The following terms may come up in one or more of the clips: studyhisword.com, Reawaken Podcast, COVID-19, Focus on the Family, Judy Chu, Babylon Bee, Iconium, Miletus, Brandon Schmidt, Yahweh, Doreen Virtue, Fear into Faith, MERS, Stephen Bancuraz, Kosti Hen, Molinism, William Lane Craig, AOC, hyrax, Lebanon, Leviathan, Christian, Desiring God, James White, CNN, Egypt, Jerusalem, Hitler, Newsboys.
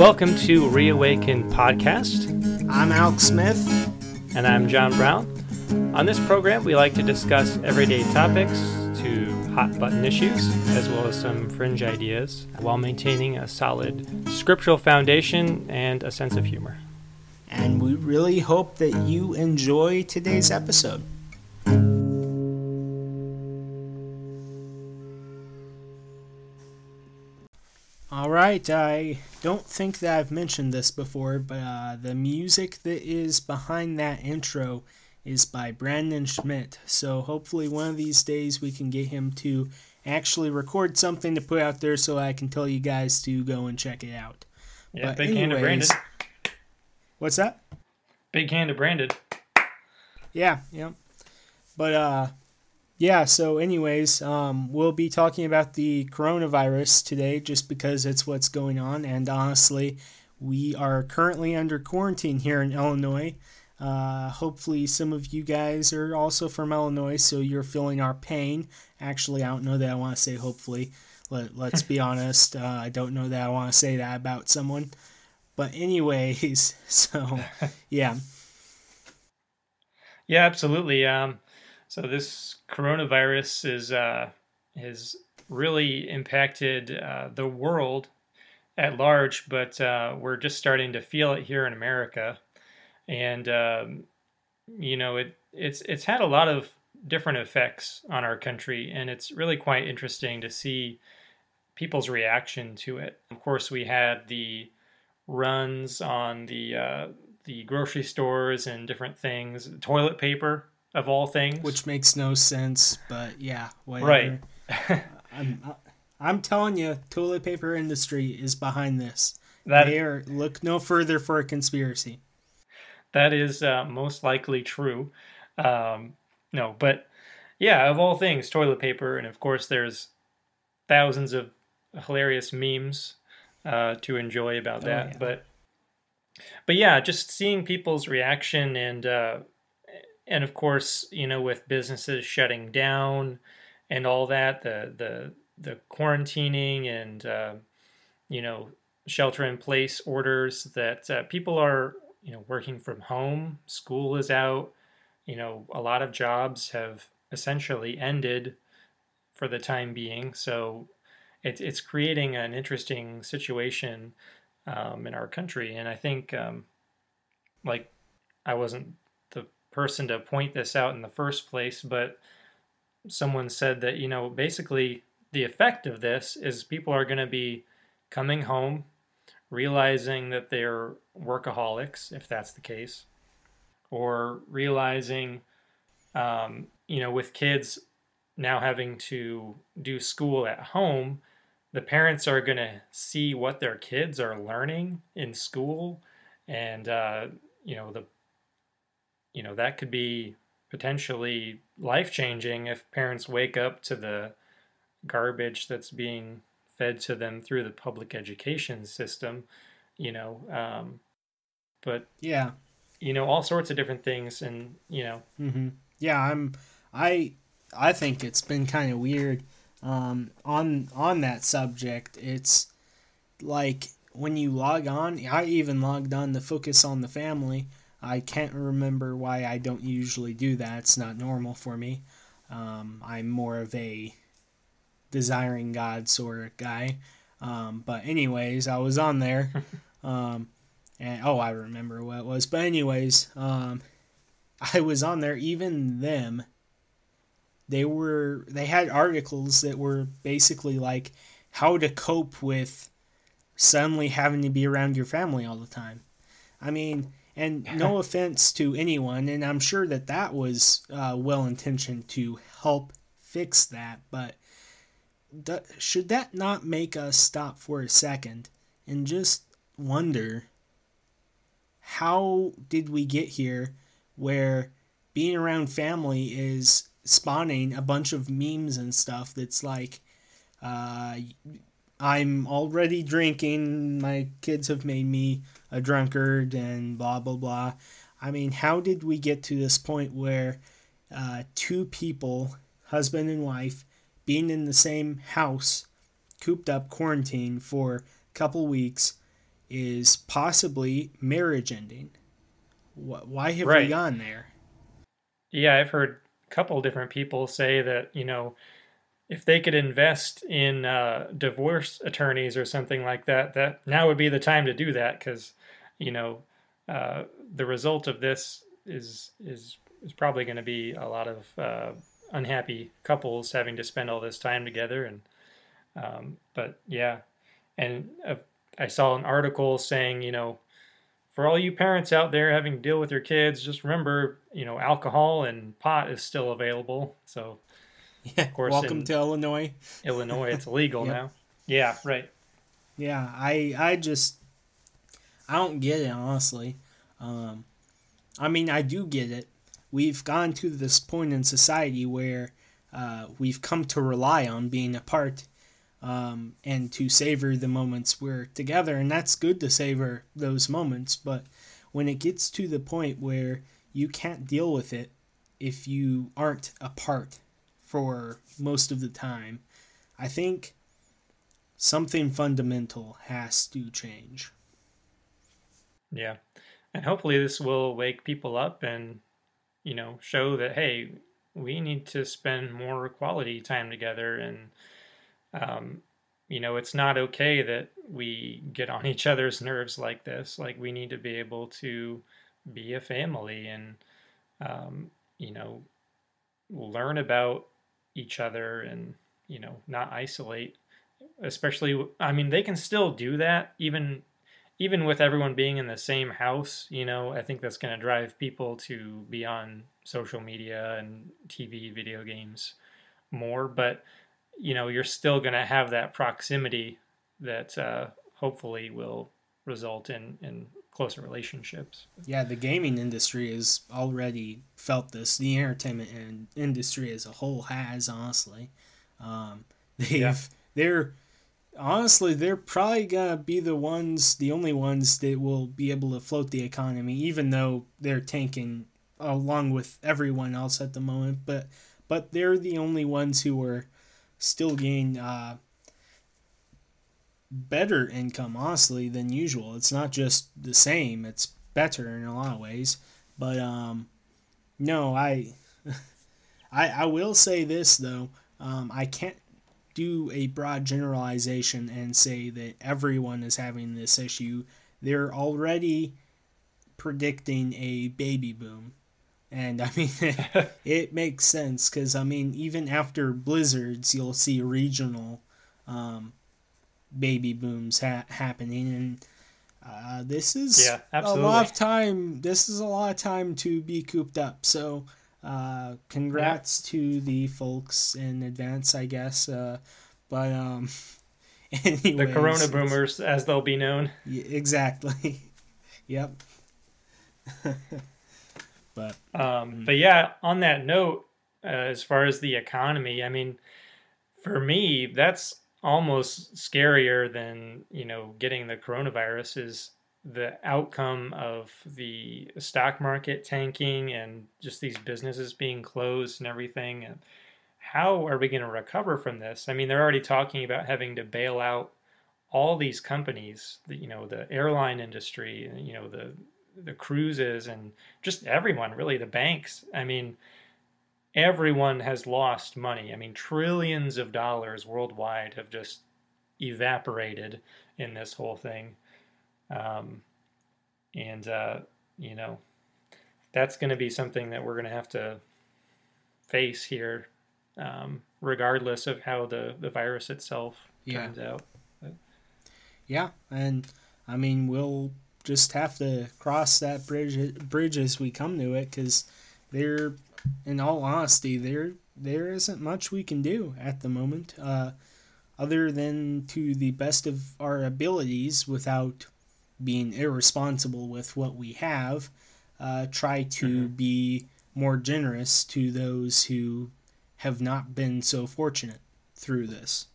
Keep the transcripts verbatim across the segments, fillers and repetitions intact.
Welcome to Reawaken Podcast. I'm Alex Smith. And I'm John Brown. On this program, we like to discuss everyday topics to hot-button issues, as well as some fringe ideas, while maintaining a solid scriptural foundation and a sense of humor. And we really hope that you enjoy today's episode. All right, I don't think that I've mentioned this before, but uh, the music that is behind that intro is by Brandon Schmidt, so hopefully one of these days we can get him to actually record something to put out there so I can tell you guys to go and check it out. Yeah, but big hand to Brandon. What's that? Big hand to Brandon. Yeah, yeah. But, uh, yeah, so anyways, um, we'll be talking about the coronavirus today just because it's what's going on, and honestly, we are currently under quarantine here in Illinois. Uh, hopefully some of you guys are also from Illinois, so you're feeling our pain. Actually, I don't know that I want to say hopefully. Let, let's be honest. Uh, I don't know that I want to say that about someone. But anyways, so yeah. Yeah, absolutely. Um, so this coronavirus is uh, has really impacted uh, the world at large, but uh, we're just starting to feel it here in America. And, um, you know, it it's it's had a lot of different effects on our country, and it's really quite interesting to see people's reaction to it. Of course, we had the runs on the uh, the grocery stores and different things, toilet paper of all things. Which makes no sense, but yeah. Whatever. Right. I'm, I'm telling you, toilet paper industry is behind this. That, they are, look no further for a conspiracy. That is uh, most likely true. Um, no, but yeah, of all things, toilet paper. And of course, there's thousands of hilarious memes uh, to enjoy about that. Oh, yeah. But but yeah, just seeing people's reaction and, uh, and of course, you know, with businesses shutting down and all that, the, the, the quarantining and, uh, you know, shelter in place orders that uh, people are... you know, working from home, school is out, you know, a lot of jobs have essentially ended for the time being. So it's, it's creating an interesting situation um, in our country. And I think, um, like, I wasn't the person to point this out in the first place, but someone said that, you know, basically the effect of this is people are going to be coming home, realizing that they're workaholics, if that's the case, or realizing, um, you know, with kids now having to do school at home, the parents are going to see what their kids are learning in school. And, uh, you know, the, you know, that could be potentially life-changing if parents wake up to the garbage that's being fed to them through the public education system, you know, um, but yeah, you know, all sorts of different things. And, you know, mm-hmm. yeah, I'm, I, I think it's been kind of weird, um, on, on that subject. It's like when you log on, I even logged on to Focus on the Family. I can't remember why I don't usually do that. It's not normal for me. Um, I'm more of a Desiring God sort of guy. Um, but anyways, I was on there. Um, and oh, I remember what it was. But anyways, um, I was on there. Even them, they were, they had articles that were basically like how to cope with suddenly having to be around your family all the time. I mean, and no offense to anyone, and I'm sure that that was uh, well-intentioned to help fix that, but should that not make us stop for a second and just wonder, how did we get here where being around family is spawning a bunch of memes and stuff that's like, uh, I'm already drinking, my kids have made me a drunkard, and blah, blah, blah. I mean, how did we get to this point where uh, two people, husband and wife, being in the same house, cooped up, quarantined for a couple weeks, is possibly marriage ending. Why have right. we gone there? Yeah, I've heard a couple of different people say that, you know, if they could invest in uh, divorce attorneys or something like that, that now would be the time to do that because, you know, uh, the result of this is is is probably going to be a lot of uh, unhappy couples having to spend all this time together. And um, but yeah, and uh, I saw an article saying, you know, for all you parents out there having to deal with your kids, just remember, you know, alcohol and pot is still available. So, yeah, of course, welcome to Illinois. Illinois, it's illegal yep. now. Yeah, right. Yeah, I, I just, I don't get it, honestly. Um, I mean, I do get it. We've gone to this point in society where uh, we've come to rely on being apart. Um, and to savor the moments we're together. And that's good to savor those moments. But when it gets to the point where you can't deal with it if you aren't apart for most of the time, I think something fundamental has to change. Yeah. And hopefully this will wake people up and, you know, show that, hey, we need to spend more quality time together and, Um, you know, it's not okay that we get on each other's nerves like this. Like, we need to be able to be a family and, um, you know, learn about each other and, you know, not isolate, especially, I mean, they can still do that even, even with everyone being in the same house. You know, I think that's going to drive people to be on social media and T V, video games more, but you know, you're still going to have that proximity that uh, hopefully will result in, in closer relationships. Yeah, the gaming industry has already felt this. The entertainment and industry as a whole has, honestly. Um, they've, yeah. They're, honestly, they're probably going to be the ones, the only ones that will be able to float the economy, even though they're tanking along with everyone else at the moment. But, but they're the only ones who are still gain uh, better income, honestly, than usual. It's not just the same. It's better in a lot of ways. But, um, no, I, I I will say this, though. Um, I can't do a broad generalization and say that everyone is having this issue. They're already predicting a baby boom. And, I mean, it makes sense because, I mean, even after blizzards, you'll see regional um, baby booms ha- happening. And uh, this is yeah, a lot of time. This is a lot of time to be cooped up. So uh, congrats yeah. to the folks in advance, I guess. Uh, but um, anyways, the corona boomers, as they'll be known. Yeah, exactly. Yep. But, um, but yeah, on that note, uh, as far as the economy, I mean, for me, that's almost scarier than, you know, getting the coronavirus is the outcome of the stock market tanking and just these businesses being closed and everything. And how are we going to recover from this? I mean, they're already talking about having to bail out all these companies, the, you know, the airline industry, you know, the the cruises and just everyone, really, the banks. I mean, everyone has lost money. I mean, trillions of dollars worldwide have just evaporated in this whole thing. Um, and, uh, you know, that's going to be something that we're going to have to face here, um, regardless of how the, the virus itself yeah. turns out. But, yeah. And I mean, we'll just have to cross that bridge bridge as we come to it, because there, in all honesty, there there isn't much we can do at the moment, uh, other than to the best of our abilities, without being irresponsible with what we have, uh, try to mm-hmm. be more generous to those who have not been so fortunate through this.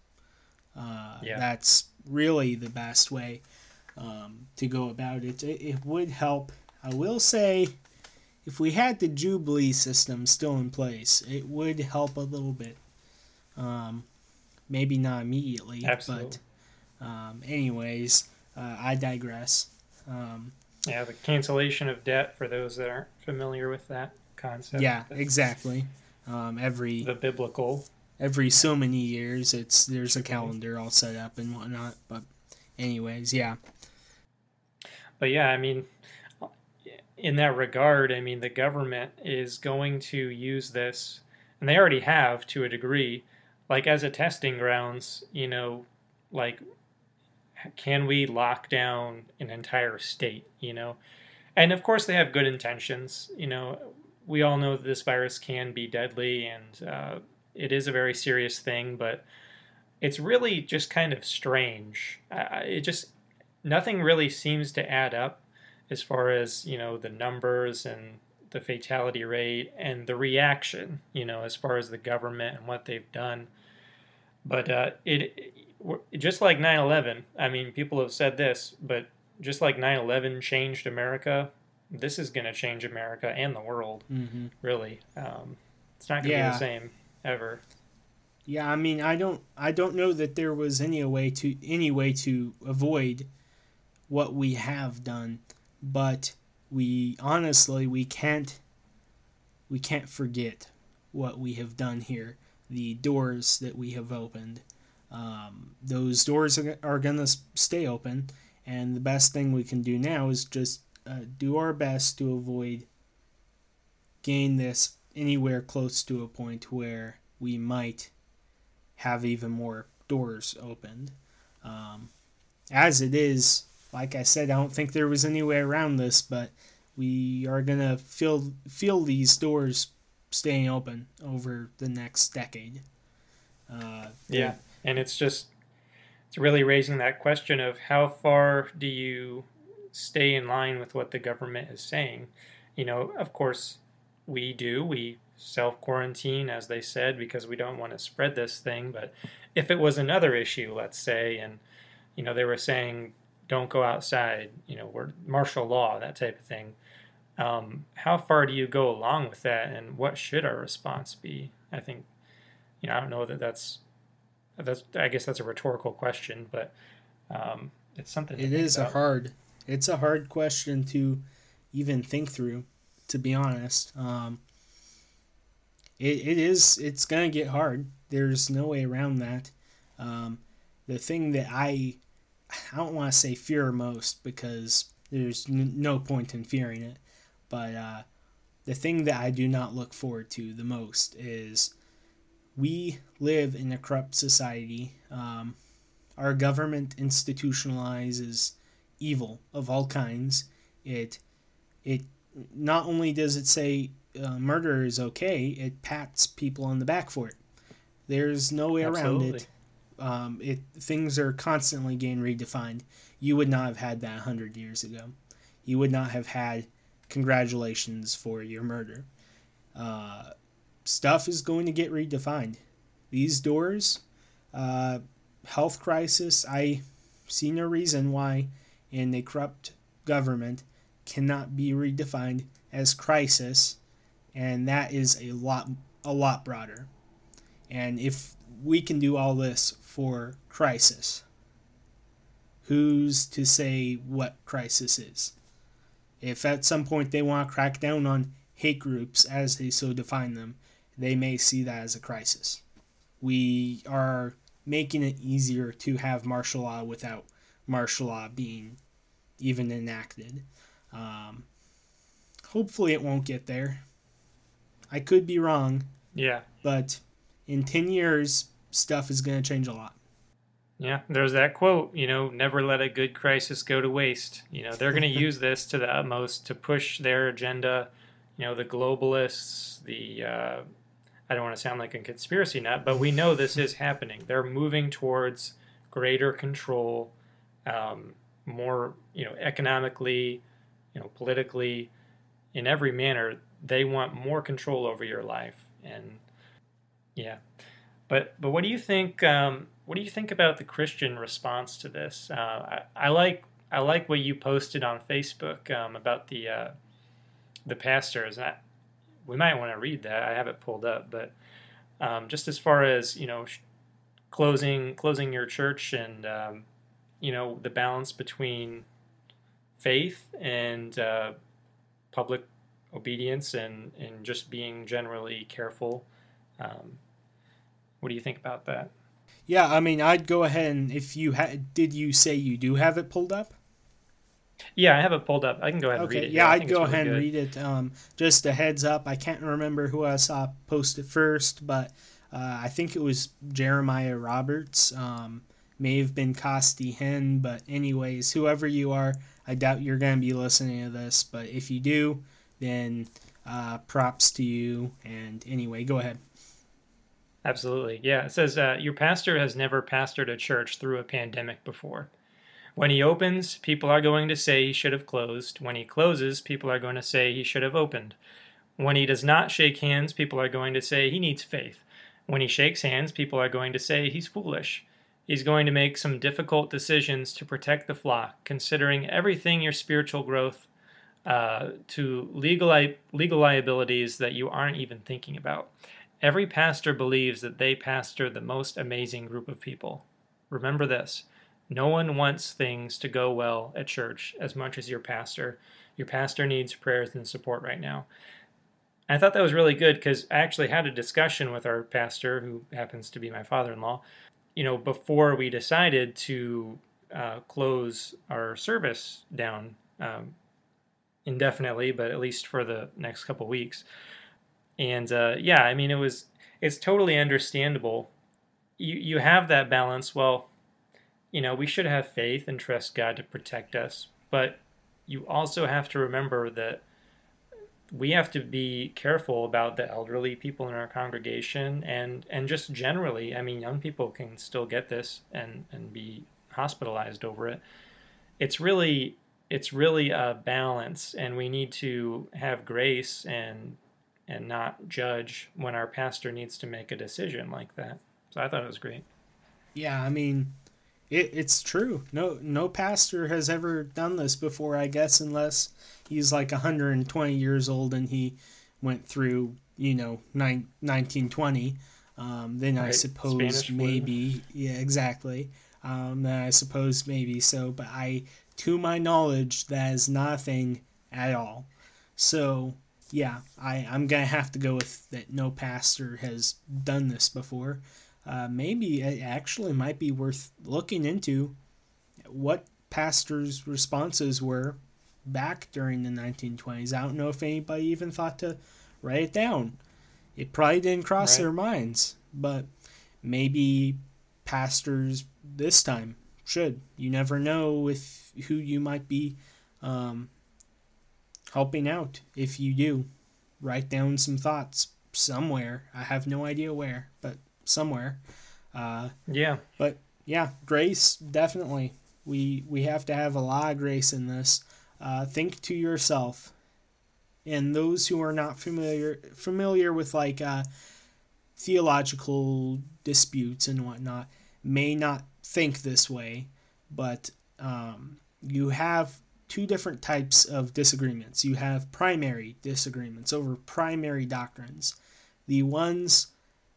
Uh, yeah. That's really the best way Um, to go about it. it. It would help. I will say, if we had the Jubilee system still in place, it would help a little bit. Um, maybe not immediately. Absolutely. But um, anyways, uh, I digress. Um, yeah, the cancellation of debt, for those that aren't familiar with that concept. Yeah, exactly. Um, every the biblical. Every so many years, it's there's a calendar all set up and whatnot. But anyways, yeah. But yeah, I mean, in that regard, I mean, the government is going to use this, and they already have to a degree, like as a testing grounds, you know, like, can we lock down an entire state, you know? And of course, they have good intentions. You know, we all know that this virus can be deadly, and uh, it is a very serious thing, but it's really just kind of strange. Uh, it just, nothing really seems to add up as far as, you know, the numbers and the fatality rate and the reaction, you know, as far as the government and what they've done. But uh, it, it just like nine eleven, I mean, people have said this, but just like nine eleven changed America, this is going to change America and the world, mm-hmm. really. Um, it's not going to yeah. be the same ever. Yeah, I mean, I don't, I don't know that there was any way to, any way to avoid what we have done, but we honestly we can't, we can't forget what we have done here. The doors that we have opened, um, those doors are, are gonna stay open, and the best thing we can do now is just uh, do our best to avoid getting this anywhere close to a point where we might have even more doors opened. Um, as it is, like I said, I don't think there was any way around this, but we are going to feel feel these doors staying open over the next decade. Uh, yeah, and it's just, it's really raising that question of how far do you stay in line with what the government is saying? You know, of course, we do. We self-quarantine, as they said, because we don't want to spread this thing. But if it was another issue, let's say, and, you know, they were saying don't go outside, you know, we're martial law, that type of thing. Um, how far do you go along with that, and what should our response be? I think, you know, I don't know that that's, that's I guess that's a rhetorical question, but um, it's something. It is a hard, it's a hard question to even think through, to be honest. Um, it, it is, it's going to get hard. There's no way around that. Um, the thing that I, I don't want to say fear most, because there's n- no point in fearing it. But uh, the thing that I do not look forward to the most is we live in a corrupt society. Um, our government institutionalizes evil of all kinds. It, it not only does it say uh, murder is okay, it pats people on the back for it. There's no way Absolutely. around it. Um, it things are constantly getting redefined. You would not have had that one hundred years ago. You would not have had congratulations for your murder. Uh, stuff is going to get redefined. These doors, uh, health crisis, I see no reason why in a corrupt government cannot be redefined as crisis, and that is a lot, a lot broader. And if we can do all this for crisis, who's to say what crisis is? If at some point they want to crack down on hate groups as they so define them, they may see that as a crisis. We are making it easier to have martial law without martial law being even enacted. Um, hopefully it won't get there. I could be wrong. Yeah. But in ten years, stuff is going to change a lot. Yeah, there's that quote, you know, never let a good crisis go to waste. You know, they're going to use this to the utmost to push their agenda. You know, the globalists, the, uh, I don't want to sound like a conspiracy nut, but we know this is happening. They're moving towards greater control, um, more, you know, economically, you know, politically, in every manner. They want more control over your life. And yeah, but but what do you think? Um, what do you think about the Christian response to this? Uh, I, I like I like what you posted on Facebook um, about the uh, the pastors. I, we might want to read that. I have it pulled up, but um, just as far as, you know, sh- closing closing your church and um, you know, the balance between faith and uh, public obedience and, and just being generally careful. Um, what do you think about that? Yeah, I mean, I'd go ahead and if you had, did you say you do have it pulled up? Yeah, I have it pulled up. I can go ahead and okay. read it. Yeah, yeah I'd go really ahead good. and read it. Um, just a heads up, I can't remember who I saw post it first, but uh, I think it was Jeremiah Roberts. Um, may have been Kosti Hen, but anyways, whoever you are, I doubt you're going to be listening to this, but if you do, then uh, props to you. And anyway, go ahead. Absolutely. Yeah, it says, uh, your pastor has never pastored a church through a pandemic before. When he opens, people are going to say he should have closed. When he closes, people are going to say he should have opened. When he does not shake hands, people are going to say he needs faith. When he shakes hands, people are going to say he's foolish. He's going to make some difficult decisions to protect the flock, considering everything your spiritual growth uh, to legal, li- legal liabilities that you aren't even thinking about. Every pastor believes that they pastor the most amazing group of people. Remember this. No one wants things to go well at church as much as your pastor. Your pastor needs prayers and support right now. And I thought that was really good because I actually had a discussion with our pastor, who happens to be my father-in-law, you know, before we decided to uh, close our service down um, indefinitely, but at least for the next couple weeks. And uh, yeah, I mean, it was it's totally understandable. You you have that balance. Well, you know, we should have faith and trust God to protect us, but you also have to remember that we have to be careful about the elderly people in our congregation and, and just generally. I mean, young people can still get this and, and be hospitalized over it. It's really it's really a balance, and we need to have grace and and not judge when our pastor needs to make a decision like that. So I thought it was great. Yeah, I mean, It, it's true. No no pastor has ever done this before, I guess, unless he's like one hundred twenty years old and he went through, you know, nine, nineteen twenty. Um, then right. I suppose Spanish maybe. Word. Yeah, exactly. Um, then I suppose maybe so. But I, to my knowledge, that is not a thing at all. So, yeah, I, I'm going to have to go with that no pastor has done this before. Uh, maybe it actually might be worth looking into what pastors' responses were back during the nineteen twenties. I don't know if anybody even thought to write it down. It probably didn't cross right. their minds, but maybe pastors this time should. You never know if who you might be um, helping out. If you do, write down some thoughts somewhere. I have no idea where, but somewhere. Uh, yeah. But yeah, grace, definitely. We we have to have a lot of grace in this. Uh, think to yourself. And those who are not familiar familiar with like uh, theological disputes and whatnot may not think this way, but um, you have two different types of disagreements. You have primary disagreements over primary doctrines. The ones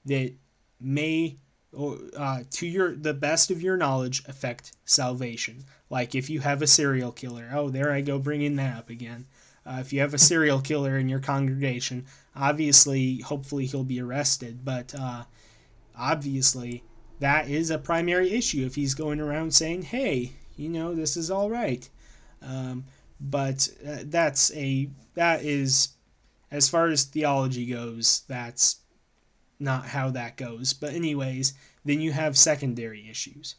that may or uh, to your the best of your knowledge affect salvation. Like if you have a serial killer, oh there I go bringing that up again. Uh, if you have a serial killer in your congregation, obviously hopefully he'll be arrested, but uh, obviously that is a primary issue if he's going around saying, hey, you know, this is all right. Um, but uh, that's a that is as far as theology goes, that's not how that goes. But anyways, then you have secondary issues.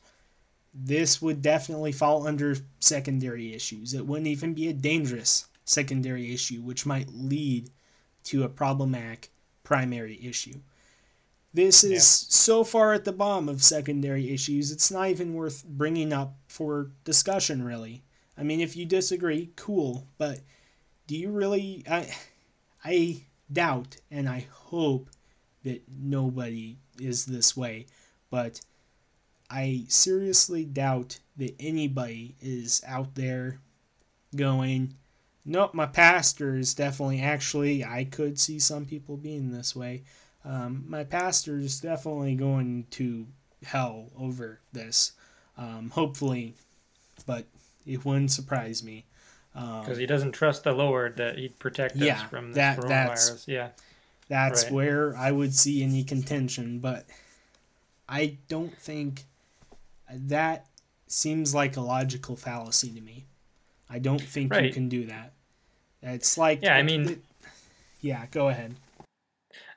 This would definitely fall under secondary issues. It wouldn't even be a dangerous secondary issue, which might lead to a problematic primary issue. This is yeah. so far at the bottom of secondary issues, it's not even worth bringing up for discussion, really. I mean, if you disagree, cool, but do you really... I, I doubt, and I hope that nobody is this way, but I seriously doubt that anybody is out there going, nope, my pastor is definitely, actually, I could see some people being this way, um, my pastor is definitely going to hell over this. Um, hopefully but it wouldn't surprise me. Because um, he doesn't trust the Lord that he'd protect yeah, us from this that, coronavirus. That's, yeah, that's right. Where I would see any contention, but I don't think that seems like a logical fallacy to me. I don't think right. you can do that. It's like... Yeah, I mean... It, yeah, go ahead.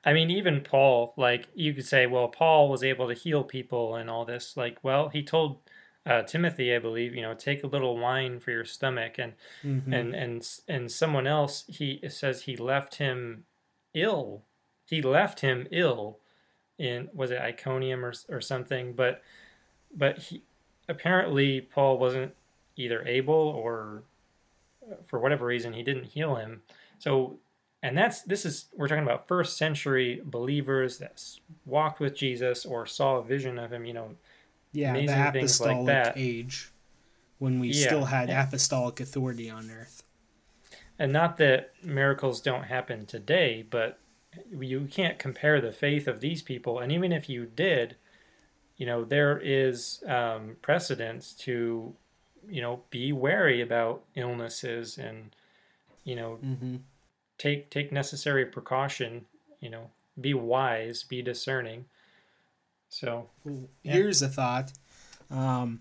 I mean, even Paul, like, you could say, well, Paul was able to heal people and all this. Like, well, he told... Uh, Timothy, I believe, you know, take a little wine for your stomach, and mm-hmm. and and and someone else, he says he left him ill. He left him ill in, was it Iconium or or something? But but he apparently Paul wasn't either able or for whatever reason he didn't heal him. So and that's this is we're talking about first century believers that walked with Jesus or saw a vision of him, you know. Yeah, amazing the apostolic like that. age, when we yeah, still had yeah. apostolic authority on earth. And not that miracles don't happen today, but you can't compare the faith of these people. And even if you did, you know, there is um, precedence to, you know, be wary about illnesses and, you know, mm-hmm. take take necessary precaution, you know, be wise, be discerning. So yeah. Here's a thought, um,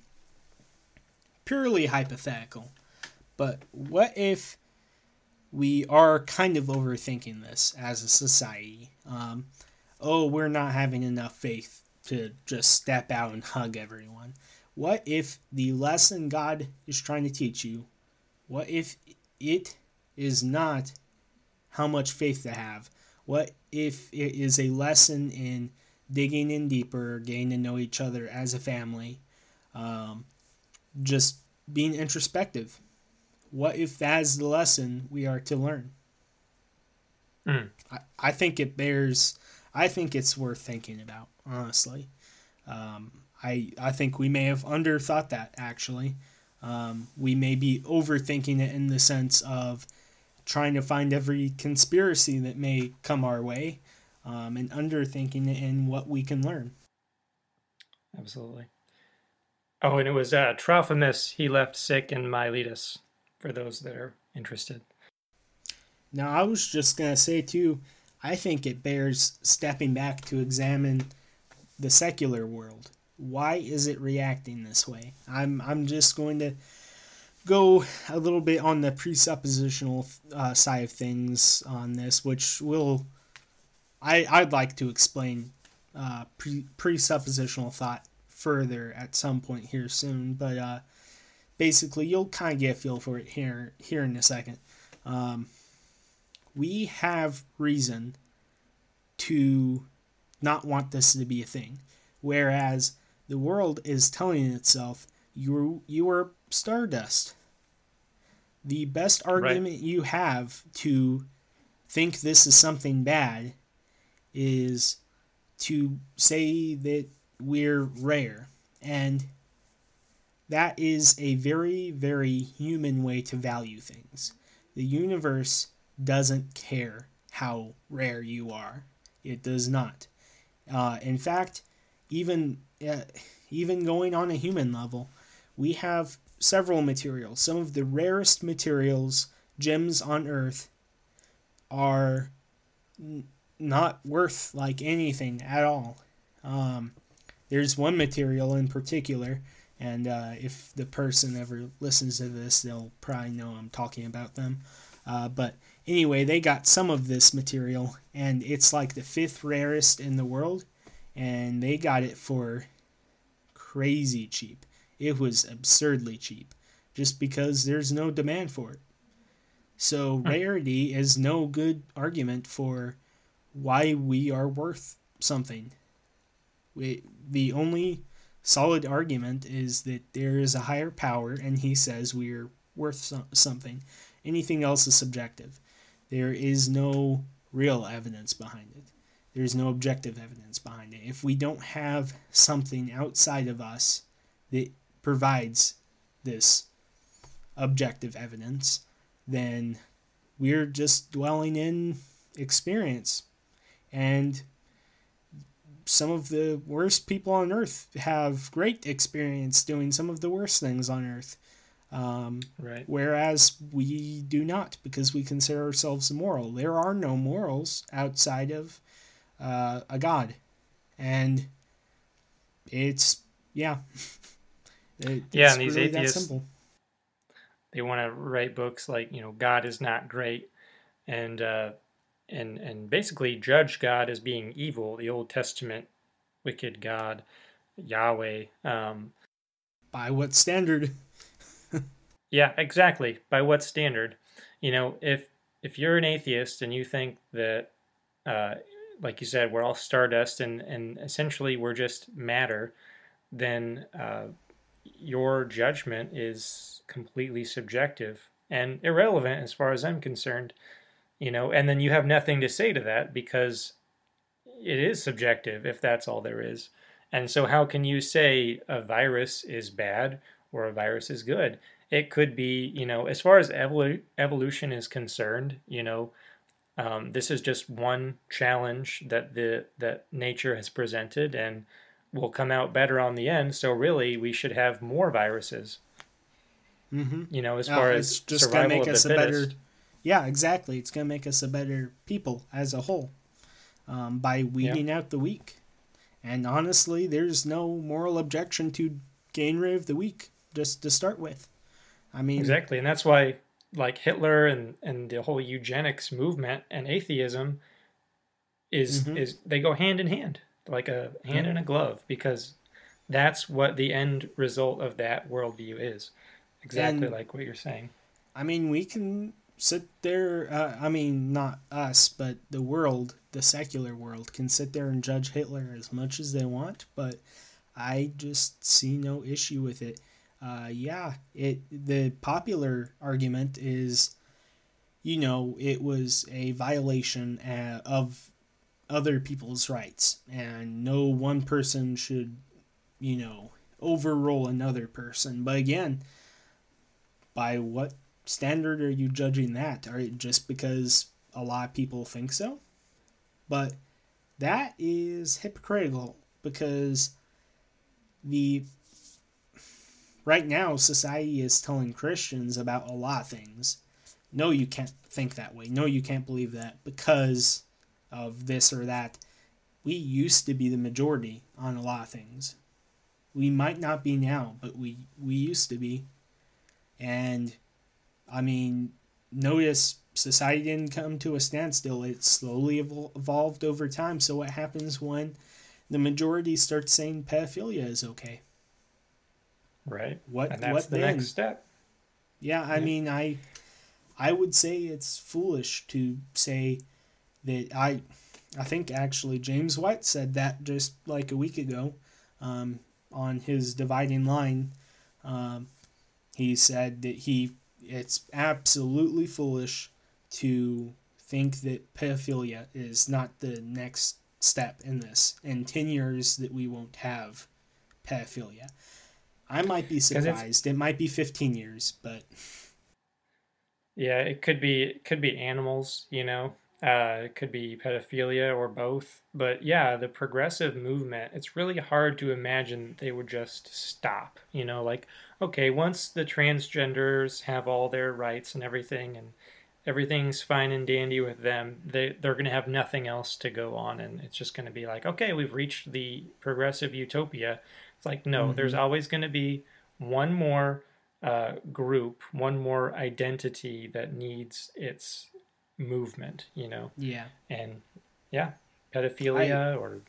purely hypothetical, but what if we are kind of overthinking this as a society? Um, oh, we're not having enough faith to just step out and hug everyone. What if the lesson God is trying to teach you, what if it is not how much faith to have? What if it is a lesson in digging in deeper, getting to know each other as a family, um, just being introspective? What if that is the lesson we are to learn? Mm. I, I think it bears, I think it's worth thinking about, honestly. Um, I, I think we may have underthought that, actually. Um, we may be overthinking it in the sense of trying to find every conspiracy that may come our way. Um, and underthinking it in what we can learn. Absolutely. Oh, and it was uh, Trophimus he left sick in Miletus, for those that are interested. Now, I was just going to say, too, I think it bears stepping back to examine the secular world. Why is it reacting this way? I'm I'm just going to go a little bit on the presuppositional uh, side of things on this, which will... I, I'd like to explain uh, pre, presuppositional thought further at some point here soon, but uh, basically you'll kind of get a feel for it here here in a second. Um, we have reason to not want this to be a thing, whereas the world is telling itself, you you are stardust. The best argument right. you have to think this is something bad is to say that we're rare. And that is a very, very human way to value things. The universe doesn't care how rare you are. It does not. Uh, in fact, even uh, even going on a human level, we have several materials. Some of the rarest materials, gems on Earth, are... N- not worth like anything at all. Um, there's one material in particular, and uh, if the person ever listens to this, they'll probably know I'm talking about them. Uh, but anyway, they got some of this material, and it's like the fifth rarest in the world, and they got it for crazy cheap. It was absurdly cheap, just because there's no demand for it. So rarity is no good argument for why we are worth something. We, the only solid argument is that there is a higher power and he says we are worth so- something. Anything else is subjective. There is no real evidence behind it. There is no objective evidence behind it. If we don't have something outside of us that provides this objective evidence, then we're just dwelling in experience. And some of the worst people on earth have great experience doing some of the worst things on earth. Um, right. Whereas we do not, because we consider ourselves immoral. There are no morals outside of uh, a God. And it's, yeah. It, yeah, it's and these really atheists, that simple. They want to write books like, you know, God is not great. And, uh, and, and basically judge God as being evil, the Old Testament, wicked God, Yahweh. Um, By what standard? Yeah, exactly. By what standard? You know, if if you're an atheist and you think that, uh, like you said, we're all stardust and, and essentially we're just matter, then uh, your judgment is completely subjective and irrelevant as far as I'm concerned. You know, and then you have nothing to say to that because it is subjective if that's all there is. And so how can you say a virus is bad or a virus is good? It could be, you know, as far as evolu- evolution is concerned, you know, um, this is just one challenge that the that nature has presented and will come out better on the end. So really, we should have more viruses. Mm-hmm. You know, as no, far as just survival gonna make of us the a fittest. Better, yeah, exactly. It's going to make us a better people as a whole um, by weeding yeah. out the weak. And honestly, there's no moral objection to getting rid of the weak just to start with. I mean, exactly. And that's why, like, Hitler and, and the whole eugenics movement and atheism is, mm-hmm. is they go hand in hand, like a hand in a glove, because that's what the end result of that worldview is. Exactly and, like what you're saying. I mean, we can sit there. Uh, I mean, not us, but the world, the secular world can sit there and judge Hitler as much as they want. But I just see no issue with it. Uh, yeah, it the popular argument is, you know, it was a violation uh, of other people's rights, and no one person should, you know, overrule another person. But again, by what standard are you judging that? Are it just because a lot of people think so? But that is hypocritical because the... Right now, society is telling Christians about a lot of things. No, you can't think that way. No, you can't believe that because of this or that. We used to be the majority on a lot of things. We might not be now, but we, we used to be. And, I mean, notice society didn't come to a standstill. It slowly evolved over time. So what happens when the majority starts saying pedophilia is okay? Right. What, and that's what the then? Next step. Yeah, I yeah. mean, I I would say it's foolish to say that I I think actually James White said that just like a week ago um, on his dividing line. Um, he said that he it's absolutely foolish to think that pedophilia is not the next step in this. In ten years that we won't have pedophilia. I might be surprised. It might be fifteen years, but yeah, it could be it could be animals, you know. Uh, it could be pedophilia or both. But yeah, the progressive movement, it's really hard to imagine they would just stop, you know, like, okay, once the transgenders have all their rights and everything and everything's fine and dandy with them, they they're going to have nothing else to go on, and it's just going to be like, okay, we've reached the progressive utopia. It's like, no, mm-hmm. there's always going to be one more uh, group, one more identity that needs its movement, you know? Yeah. And, yeah, pedophilia I, or,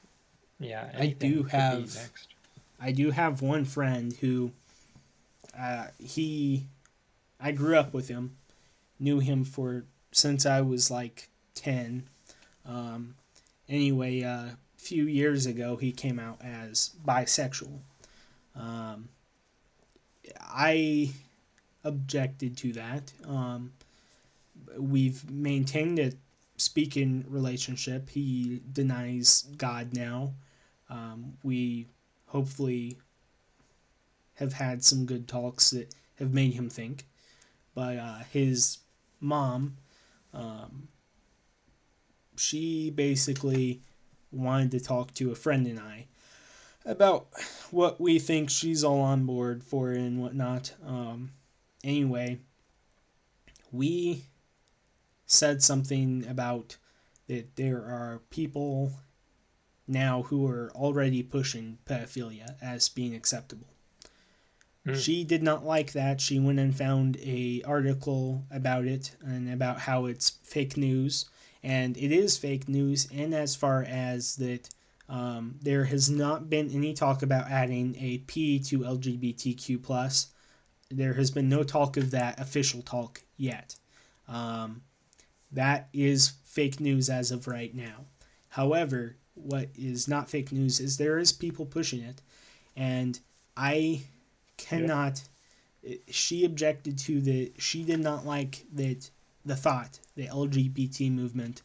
yeah. I do have, next. I do have one friend who, uh, he, I grew up with him, knew him for, since I was like ten. Um, anyway, uh, few years ago he came out as bisexual. um I objected to that. Um we've maintained a speaking relationship. He denies God now. Um we hopefully have had some good talks that have made him think, but uh his mom, um she basically wanted to talk to a friend and I about what we think she's all on board for and whatnot. Um, anyway, we said something about that there are people now who are already pushing pedophilia as being acceptable. Mm. She did not like that. She went and found a article about it and about how it's fake news. And it is fake news, and as far as that, um, there has not been any talk about adding a P to L G B T Q plus. There has been no talk of that, official talk, yet. Um, that is fake news as of right now. However, what is not fake news is there is people pushing it, and I cannot... Yeah. She objected to the... She did not like that... the thought, the L G B T movement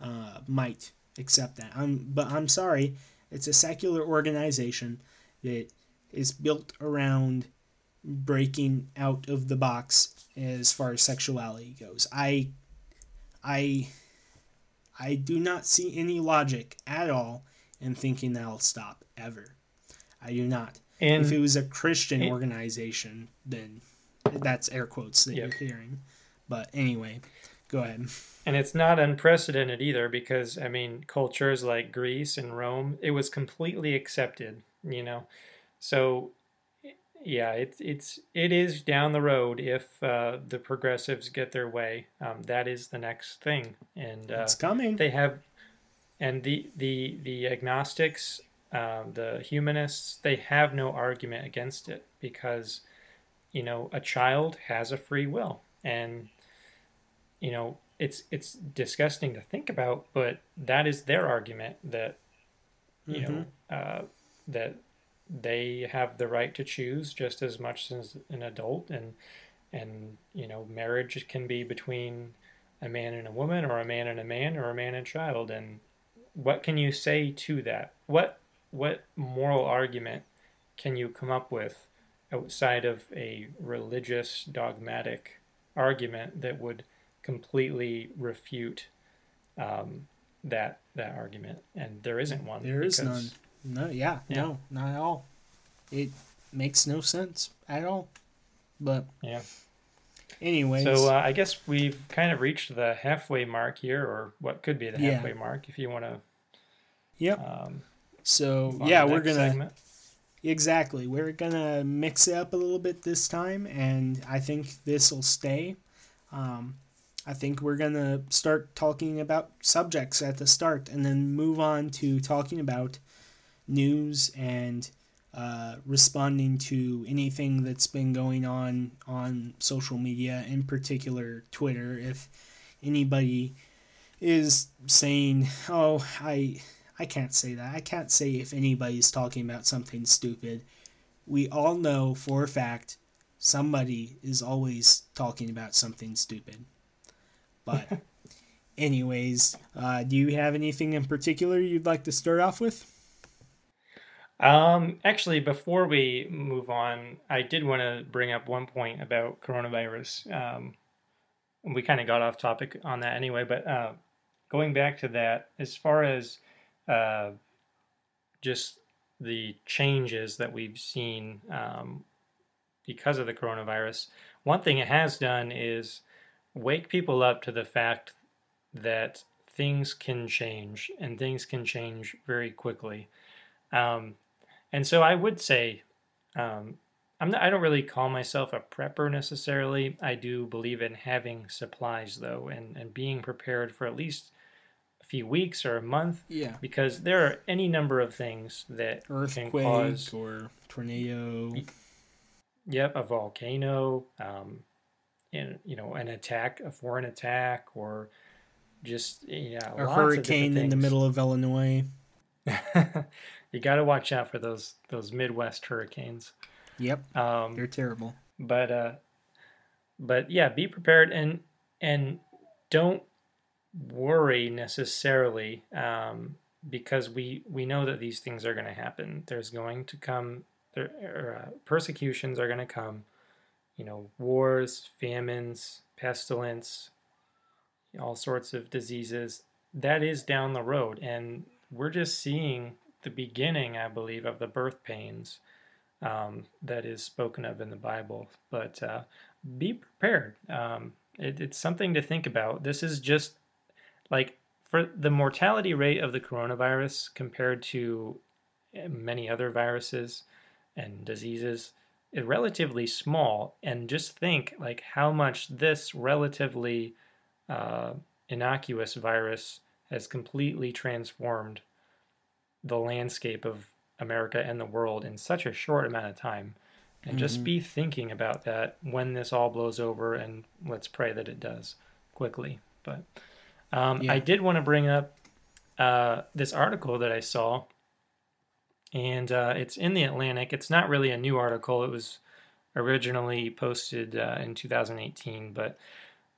uh, might accept that. I'm, but I'm sorry, it's a secular organization that is built around breaking out of the box as far as sexuality goes. I, I, I do not see any logic at all in thinking that'll stop, ever. I do not. And if it was a Christian and, organization, then that's air quotes that yep. you're hearing. But anyway, go ahead. And it's not unprecedented either because, I mean, cultures like Greece and Rome, it was completely accepted, you know. So, yeah, it, it's, it is down the road if uh, the progressives get their way. Um, that is the next thing. And uh, it's coming. They have, and the, the, the agnostics, uh, the humanists, they have no argument against it because, you know, a child has a free will. And you know, it's it's disgusting to think about, but that is their argument that, you mm-hmm. know, uh, that they have the right to choose just as much as an adult. And, and you know, marriage can be between a man and a woman or a man and a man or a man and a child. And what can you say to that? What what moral argument can you come up with outside of a religious, dogmatic argument that would completely refute um, that that argument? And there isn't one. There because, is none. No, yeah, yeah, no, not at all. It makes no sense at all. But yeah. Anyways, so uh, I guess we've kind of reached the halfway mark here, or what could be the halfway yeah. mark, if you want to. Yep. Um, so yeah, we're gonna. Segment. Exactly. We're going to mix it up a little bit this time, and I think this will stay. Um, I think we're going to start talking about subjects at the start and then move on to talking about news and uh, responding to anything that's been going on on social media, in particular Twitter. If anybody is saying, oh, I... I can't say that. I can't say if anybody's talking about something stupid. We all know for a fact somebody is always talking about something stupid. But anyways, uh, do you have anything in particular you'd like to start off with? Um, actually, before we move on, I did want to bring up one point about coronavirus. Um, we kind of got off topic on that anyway, but uh, going back to that, as far as Uh, just the changes that we've seen um, because of the coronavirus. One thing it has done is wake people up to the fact that things can change, and things can change very quickly. Um, and so I would say, um, I'm not, I don't really call myself a prepper necessarily. I do believe in having supplies though, and, and being prepared for at least few weeks or a month, yeah, because there are any number of things that earthquake can cause, or tornado, yep, a volcano, um, and you know, an attack, a foreign attack, or just yeah, a hurricane in the middle of Illinois. You got to watch out for those those Midwest hurricanes. Yep, um, they're terrible. But uh, but yeah, be prepared and and don't worry necessarily, um, because we, we know that these things are going to happen. There's going to come, there, uh, persecutions are going to come, you know, wars, famines, pestilence, all sorts of diseases. That is down the road, and we're just seeing the beginning, I believe, of the birth pains um, that is spoken of in the Bible. But uh, be prepared. Um, it, it's something to think about. This is just like for the mortality rate of the coronavirus compared to many other viruses and diseases is relatively small. And just think like how much this relatively uh, innocuous virus has completely transformed the landscape of America and the world in such a short amount of time. And mm-hmm. just be thinking about that when this all blows over, and let's pray that it does quickly. But um, yeah. I did want to bring up uh, this article that I saw, and uh, it's in The Atlantic. It's not really a new article. It was originally posted uh, in two thousand eighteen, but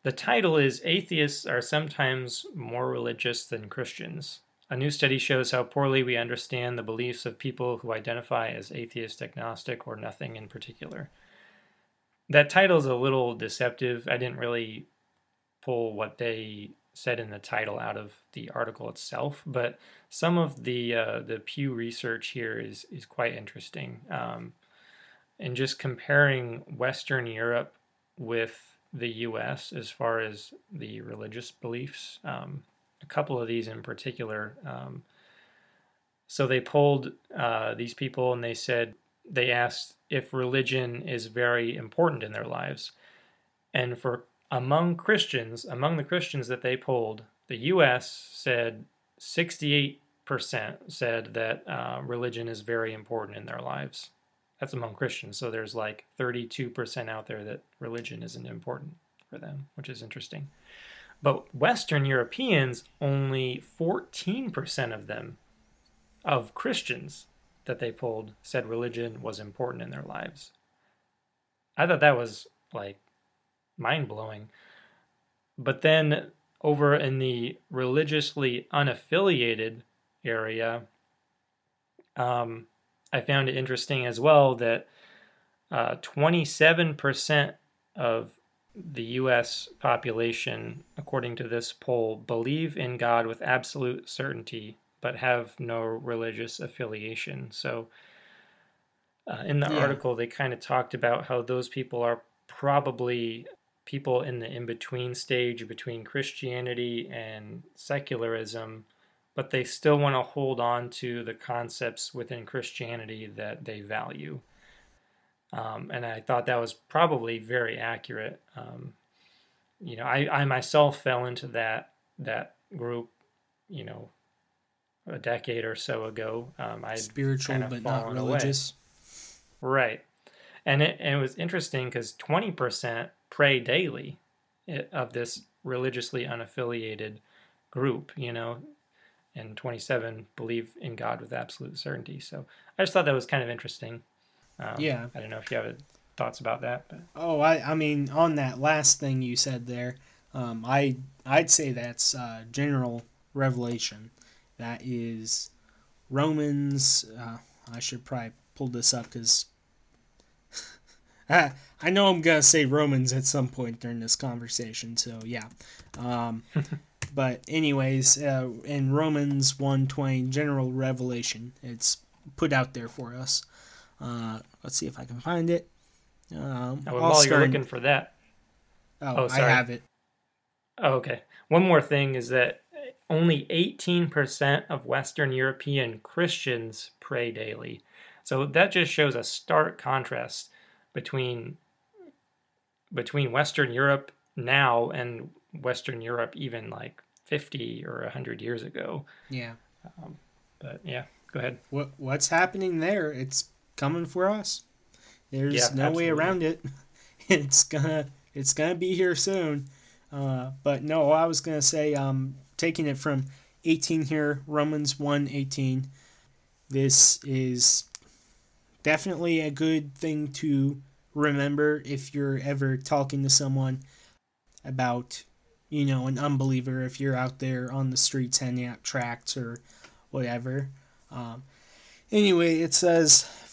the title is "Atheists Are Sometimes More Religious Than Christians. A new study shows how poorly we understand the beliefs of people who identify as atheist, agnostic, or nothing in particular." That title's a little deceptive. I didn't really pull what they said in the title out of the article itself, but some of the uh, the Pew research here is is quite interesting. Um, and just comparing Western Europe with the U S as far as the religious beliefs. Um, A couple of these in particular. Um, so they polled uh, these people, and they said, they asked if religion is very important in their lives. And for among Christians, among the Christians that they polled, the U S said sixty-eight percent said that uh, religion is very important in their lives. That's among Christians. So there's like thirty-two percent out there that religion isn't important for them, which is interesting. But Western Europeans, only fourteen percent of them, of Christians that they polled, said religion was important in their lives. I thought that was, like, mind-blowing. But then over in the religiously unaffiliated area, um, I found it interesting as well that uh, twenty-seven percent of the U S population, according to this poll, believe in God with absolute certainty, but have no religious affiliation. So uh, in the yeah. article, they kind of talked about how those people are probably people in the in-between stage between Christianity and secularism, but they still want to hold on to the concepts within Christianity that they value. Um, and I thought that was probably very accurate. Um, you know, I, I myself fell into that that group, you know, a decade or so ago. Um, I spiritual kind of but not religious, away. Right? And it, and it was interesting because twenty percent pray daily of this religiously unaffiliated group, you know, and twenty-seven believe in God with absolute certainty. So I just thought that was kind of interesting. Um, yeah, I don't know if you have thoughts about that. But. Oh, I, I mean, on that last thing you said there, um, I I'd say that's uh, general revelation. That is Romans. Uh, I should probably pull this up because I, I know I'm gonna say Romans at some point during this conversation. So yeah, um, but anyways, uh, in Romans one twenty, general revelation. It's put out there for us. Uh, let's see if I can find it. Um, oh, while you're looking for that. Oh, oh sorry. I have it. Oh, okay. One more thing is that only eighteen percent of Western European Christians pray daily. So that just shows a stark contrast between between Western Europe now and Western Europe even like fifty or one hundred years ago. Yeah. Um, but yeah, go ahead. What What's happening there? It's coming for us. There's yeah, no absolutely. way around it. It's gonna it's gonna be here soon. Uh, but no, I was gonna say um taking it from eighteen here, Romans one eighteen. This is definitely a good thing to remember if you're ever talking to someone about, you know, an unbeliever, if you're out there on the streets handing out tracts or whatever. Um anyway, it says,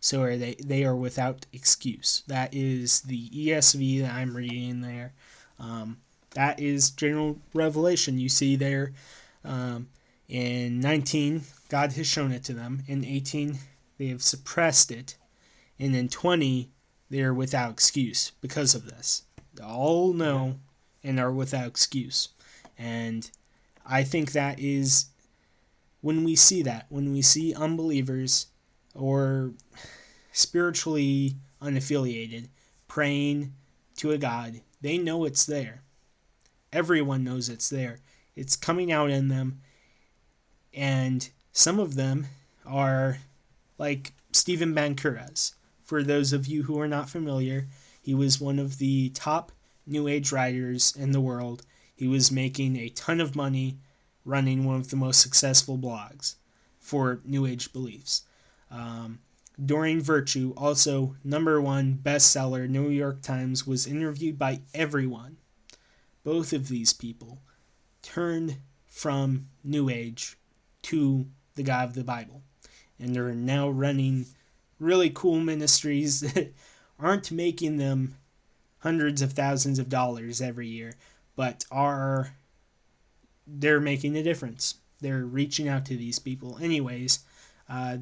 so are they, they are without excuse. That is the E S V that I'm reading there. Um, that is general revelation. You see there um, in nineteen, God has shown it to them. In eighteen, they have suppressed it. And in twenty, they are without excuse because of this. They all know and are without excuse. And I think that is when we see that, when we see unbelievers or spiritually unaffiliated praying to a God, they know it's there. Everyone knows it's there. It's coming out in them. And some of them are like Stephen Bancuraz. For those of you who are not familiar, he was one of the top New Age writers in the world. He was making a ton of money running one of the most successful blogs for New Age beliefs. Um, Doreen Virtue, also number one bestseller, New York Times, was interviewed by everyone. Both of these people turned from New Age to the God of the Bible. And they're now running really cool ministries that aren't making them hundreds of thousands of dollars every year, but are they're making a difference. They're reaching out to these people. Anyways, uh,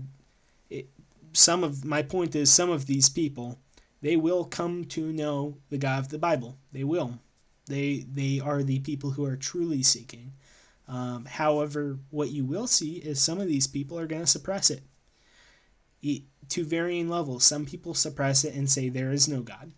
it, some of my point is some of these people, they will come to know the God of the Bible. They will. They they are the people who are truly seeking. Um, however, what you will see is some of these people are going to suppress it. it To varying levels. Some people suppress it and say there is no God.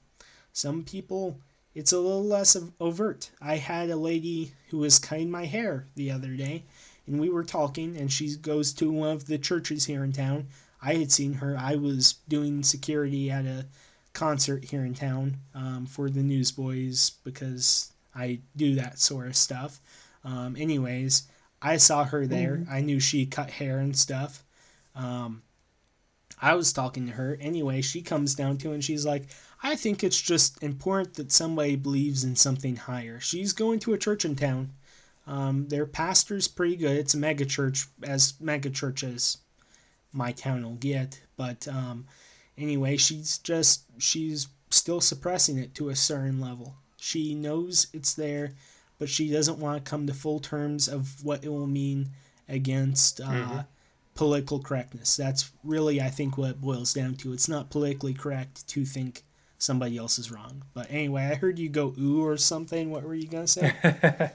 Some people, it's a little less overt. I had a lady who was cutting my hair the other day, and we were talking, and she goes to one of the churches here in town. I had seen her. I was doing security at a concert here in town um, for the Newsboys because I do that sort of stuff. Um, anyways, I saw her there. Mm-hmm. I knew she cut hair and stuff. Um, I was talking to her. Anyway, she comes down to it and she's like, I think it's just important that somebody believes in something higher. She's going to a church in town. Um, their pastor's pretty good. It's a mega church, as mega church as my town will get. But um, anyway, she's just, she's still suppressing it to a certain level. She knows it's there, but she doesn't want to come to full terms of what it will mean against uh, mm-hmm. political correctness. That's really, I think, what it boils down to. It's not politically correct to think somebody else is wrong. But anyway, I heard you go ooh or something. What were you going to say?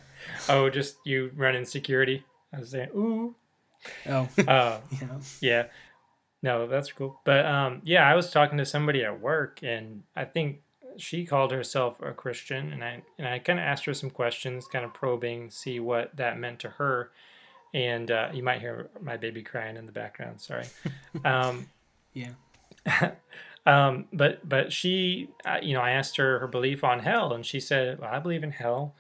Oh, just you running security. I was saying ooh. Oh, uh, yeah. Yeah. No, that's cool. But um, yeah, I was talking to somebody at work, and I think she called herself a Christian, and I and I kind of asked her some questions, kind of probing, see what that meant to her. And uh, you might hear my baby crying in the background. Sorry. Um, yeah. um, but but she, uh, you know, I asked her her belief on hell, and she said, well, I believe in hell.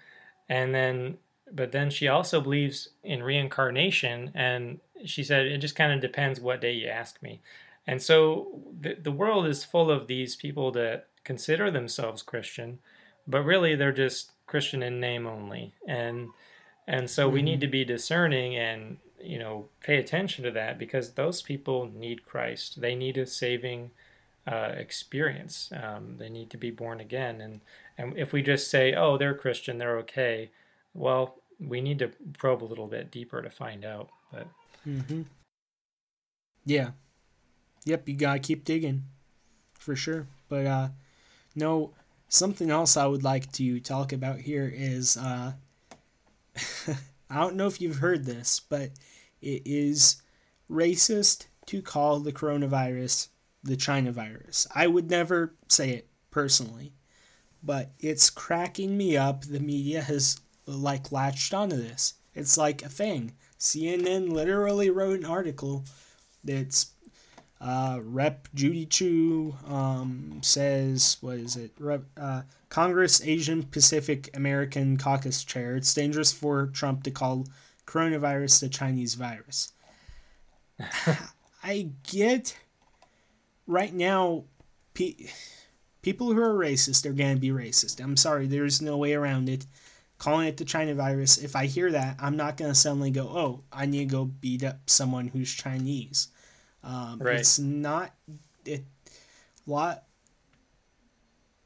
And then, but then she also believes in reincarnation. And she said, it just kind of depends what day you ask me. And so the, the world is full of these people that consider themselves Christian, but really they're just Christian in name only. And And so we need to be discerning and, you know, pay attention to that, because those people need Christ. They need a saving uh, experience. Um, they need to be born again. And, and if we just say, oh, they're Christian, they're okay, well, we need to probe a little bit deeper to find out. But mm-hmm. Yeah. Yep, you got to keep digging for sure. But uh, no, something else I would like to talk about here is... Uh, I don't know if you've heard this, but it is racist to call the coronavirus the China virus. I would never say it personally, but it's cracking me up. The media has like latched onto this. It's like a thing. C N N literally wrote an article that's uh, Rep Judy Chu um, says, what is it? Rep, uh, Congress Asian Pacific American Caucus Chair, it's dangerous for Trump to call coronavirus the Chinese virus. I get right now pe people who are racist are going to be racist. I'm sorry, there's no way around it. Calling it the China virus, if I hear that, I'm not going to suddenly go, oh, I need to go beat up someone who's Chinese. Um, right. It's not... It, lot,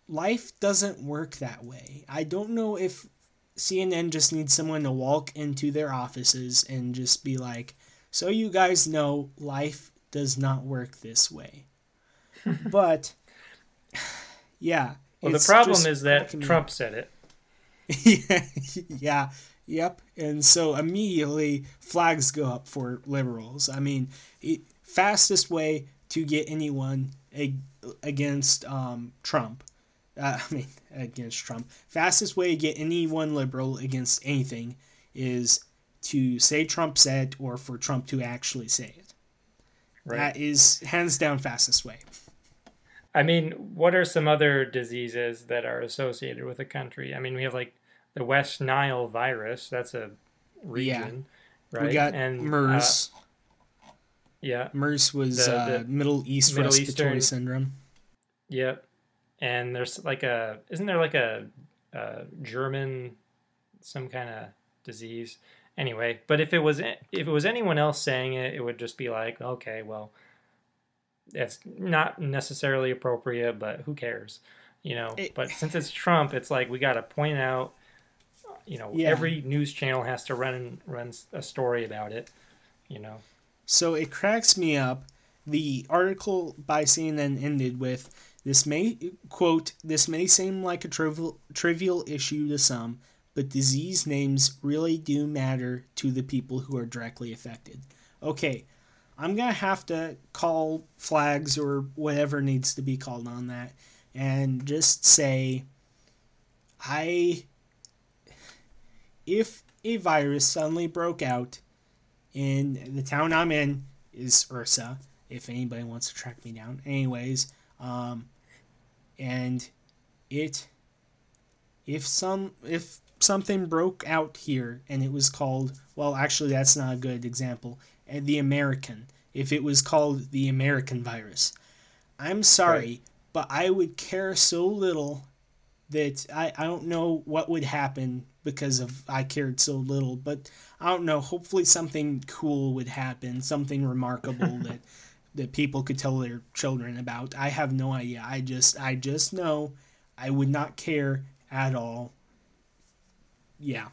life doesn't work that way. I don't know if C N N just needs someone to walk into their offices and just be like, so you guys know life does not work this way. But, yeah. Well, the problem is that Trump said it. yeah, yeah, yep. And so immediately flags go up for liberals. I mean, it, fastest way to get anyone ag against um, Trump. Uh, I mean, against Trump. Fastest way to get anyone liberal against anything is to say Trump said, or for Trump to actually say it. Right. That is hands down fastest way. I mean, what are some other diseases that are associated with a country? I mean, we have like the West Nile virus. That's a region, yeah. Right? We got and, MERS. Uh, yeah. MERS was the, the uh, Middle East Middle Respiratory Eastern. Syndrome. Yep. And there's like a, isn't there like a, a German, some kind of disease? Anyway, but if it was if it was anyone else saying it, it would just be like, okay, well, that's not necessarily appropriate, but who cares, you know? It, but since it's Trump, it's like we got to point out, you know, yeah. Every news channel has to run run a story about it, you know. So it cracks me up. The article by C N N ended with this may quote this may seem like a trivial trivial issue to some, but disease names really do matter to the people who are directly affected. Okay. I'm going to have to call flags or whatever needs to be called on that and just say, I, if a virus suddenly broke out in the town I'm in is Ursa, if anybody wants to track me down, anyways, um, and it, if some, if something broke out here and it was called, well, actually that's not a good example, and the American, if it was called the American virus. I'm sorry, right. But I would care so little that I, I don't know what would happen because of I cared so little, but I don't know, hopefully something cool would happen, something remarkable that that people could tell their children about. I have no idea. I just I just know I would not care at all. Yeah.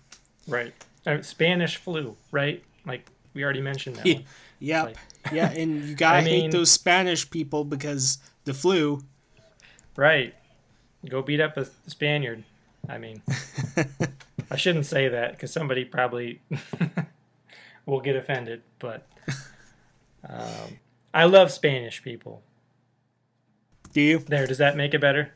Right. Uh, Spanish flu, right? Like we already mentioned that one. Yep. Like, yeah, and you gotta I mean, hate those Spanish people because the flu. Right. Go beat up a Spaniard. I mean, I shouldn't say that because somebody probably will get offended, but um, I love Spanish people. Do you? There, does that make it better?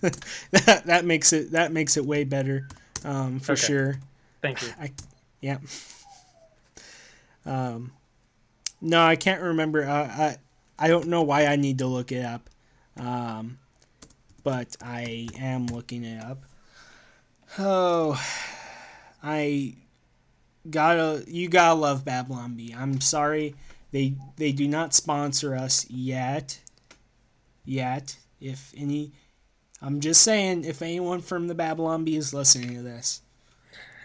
that, that makes it that makes it way better um, for okay. sure. Thank you. I, yeah. Um, no, I can't remember. Uh, I, I don't know why I need to look it up. Um, but I am looking it up. Oh, I gotta, you gotta love Babylon Bee. I'm sorry. They, they do not sponsor us yet. Yet. If any, I'm just saying, if anyone from the Babylon Bee is listening to this,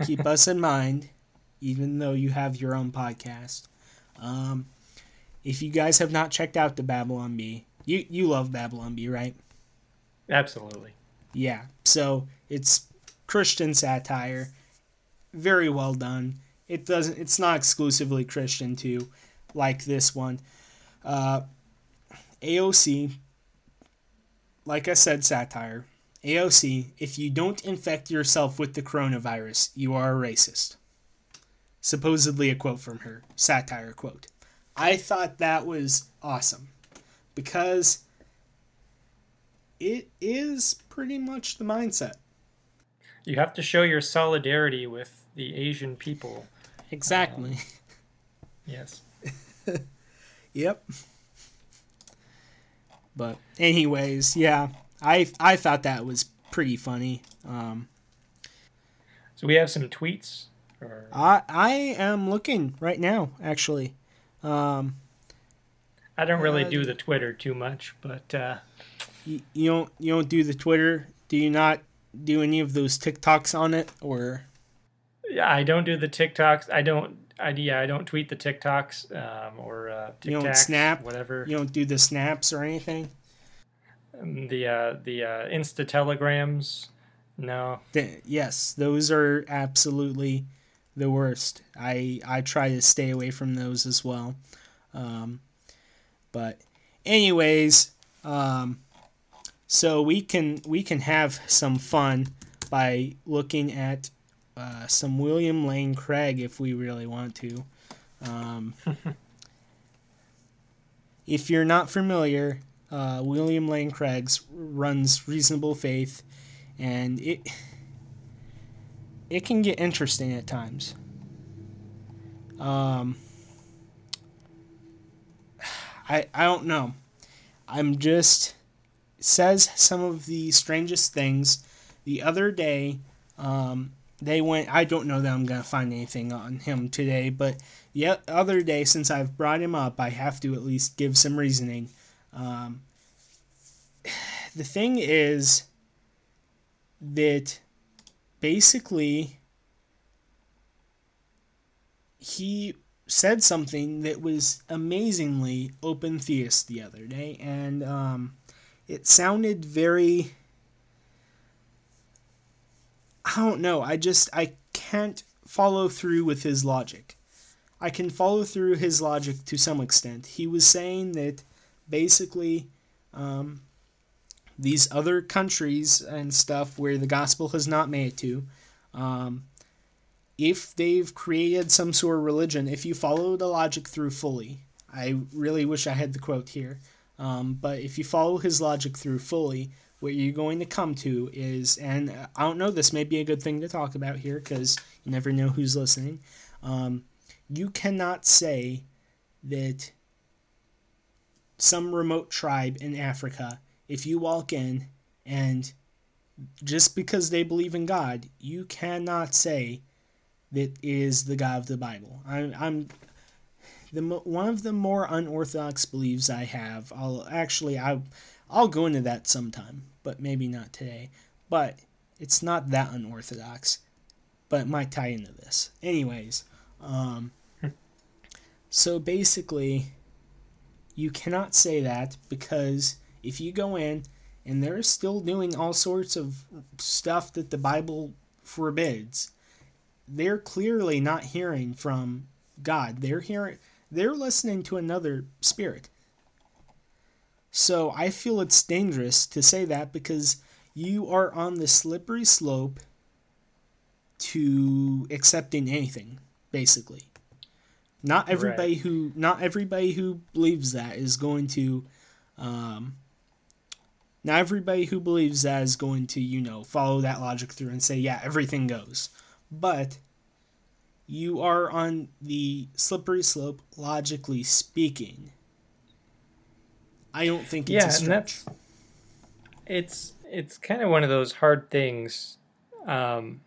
keep us in mind. Even though you have your own podcast. Um, if you guys have not checked out the Babylon Bee, you, you love Babylon Bee, right? Absolutely. Yeah. So it's Christian satire. Very well done. It doesn't, it's not exclusively Christian too, like this one. Uh, A O C, like I said, satire. A O C, if you don't infect yourself with the coronavirus, you are a racist. Supposedly a quote from her, satire quote. I thought that was awesome because it is pretty much the mindset. You have to show your solidarity with the Asian people. Exactly. Um, yes. Yep. But anyways, yeah, I, I thought that was pretty funny. Um, so we have some tweets. I I am looking right now, actually. Um, I don't really uh, do the Twitter too much, but uh, you, you don't you don't do the Twitter? Do you not do any of those TikToks on it, or? Yeah, I don't do the TikToks. I don't. I yeah, I don't tweet the TikToks um, or uh, TikToks. You don't snap, whatever. You don't do the snaps or anything. Um, the uh, the uh, Insta telegrams. No. The, yes, those are absolutely the worst. I I try to stay away from those as well. Um, but anyways, um, so we can we can have some fun by looking at uh, some William Lane Craig if we really want to. Um, if you're not familiar, uh, William Lane Craig runs Reasonable Faith, and it it can get interesting at times. Um. I, I don't know. I'm just... says some of the strangest things. The other day, um, they went... I don't know that I'm going to find anything on him today, but the other day, since I've brought him up, I have to at least give some reasoning. Um, the thing is that basically he... said something that was amazingly open theist the other day, and um, it sounded very, I don't know, I just, I can't follow through with his logic. I can follow through his logic to some extent. He was saying that basically um, these other countries and stuff where the gospel has not made it to, um, if they've created some sort of religion, if you follow the logic through fully, I really wish I had the quote here, um, but if you follow his logic through fully, what you're going to come to is, and I don't know, this may be a good thing to talk about here because you never know who's listening, um, you cannot say that some remote tribe in Africa, if you walk in and just because they believe in God, you cannot say that is the God of the Bible. I'm, I'm the one of the more unorthodox beliefs I have. I'll actually I I'll, I'll go into that sometime, but maybe not today. But it's not that unorthodox, but it might tie into this. Anyways, um, so basically, you cannot say that because if you go in and they're still doing all sorts of stuff that the Bible forbids, they're clearly not hearing from God. They're hearing, they're listening to another spirit. So I feel it's dangerous to say that because you are on the slippery slope to accepting anything, basically. Not everybody right. who, not everybody who believes that is going to, um, not everybody who believes that is going to, you know, follow that logic through and say, yeah, everything goes. But you are on the slippery slope, logically speaking. I don't think it's yeah, a stretch. And that's, it's it's kind of one of those hard things, um,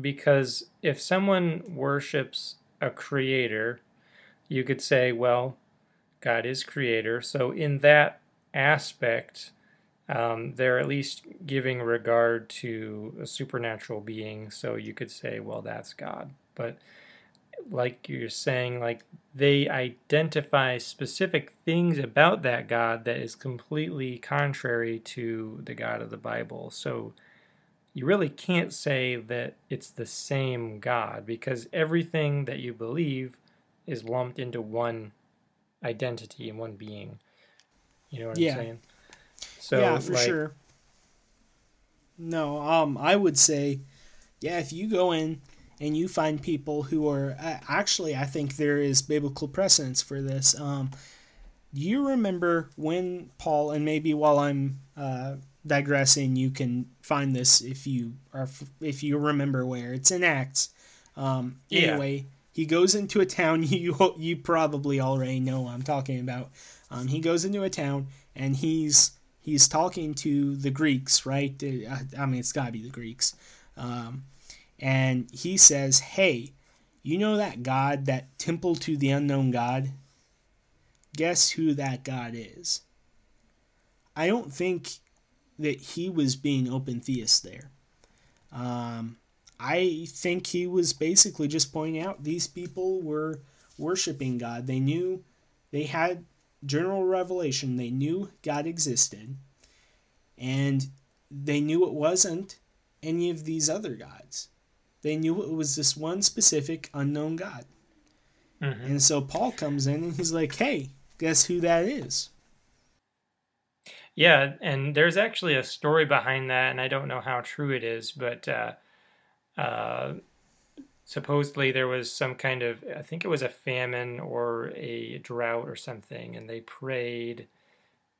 because if someone worships a creator, you could say, well, God is creator. So in that aspect, Um, they're at least giving regard to a supernatural being, so you could say, well, that's God. But like you're saying, like they identify specific things about that God that is completely contrary to the God of the Bible. So you really can't say that it's the same God because everything that you believe is lumped into one identity and one being. You know what yeah. I'm saying? So, yeah, for like, sure. No, um, I would say, yeah, if you go in and you find people who are, uh, actually, I think there is biblical precedence for this. Um, you remember when Paul, and maybe while I'm uh, digressing, you can find this if you are, if you remember where it's in Acts. Um, yeah. Anyway, he goes into a town. You you probably already know what I'm talking about. Um, he goes into a town and he's. He's talking to the Greeks, right? I mean, it's got to be the Greeks. Um, and he says, hey, you know that God, that temple to the unknown God? Guess who that God is? I don't think that he was being open theist there. Um, I think he was basically just pointing out these people were worshiping God. They knew they had general revelation. They knew God existed, and they knew it wasn't any of these other gods. They knew it was this one specific unknown God. Mm-hmm. And so Paul comes in and he's like, hey, guess who that is? Yeah, and there's actually a story behind that, and I don't know how true it is, but uh, uh, supposedly there was some kind of, I think it was a famine or a drought or something, and they prayed,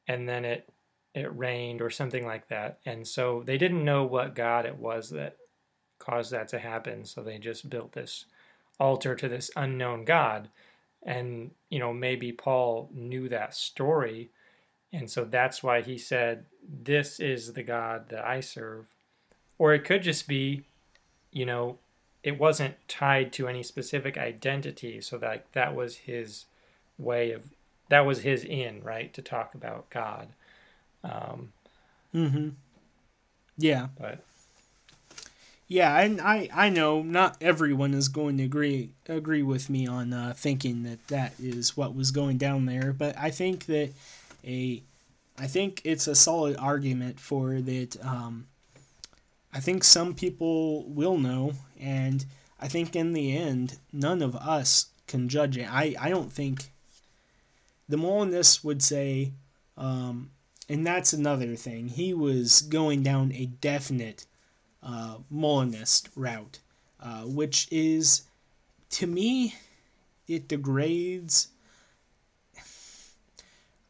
and then it, it rained or something like that. And so they didn't know what God it was that caused that to happen, so they just built this altar to this unknown God. And, you know, maybe Paul knew that story, and so that's why he said, this is the God that I serve. Or it could just be, you know, it wasn't tied to any specific identity. So that that was his way of, that was his in, right, to talk about God. Um, mm-hmm. Yeah. But. Yeah, and I, I know not everyone is going to agree agree with me on uh, thinking that that is what was going down there. But I think that... A, I think it's a solid argument for that. Um, I think some people will know, and I think in the end, none of us can judge it. I, I don't think the Molinists would say, um, and that's another thing. He was going down a definite uh, Molinist route, uh, which is, to me, it degrades...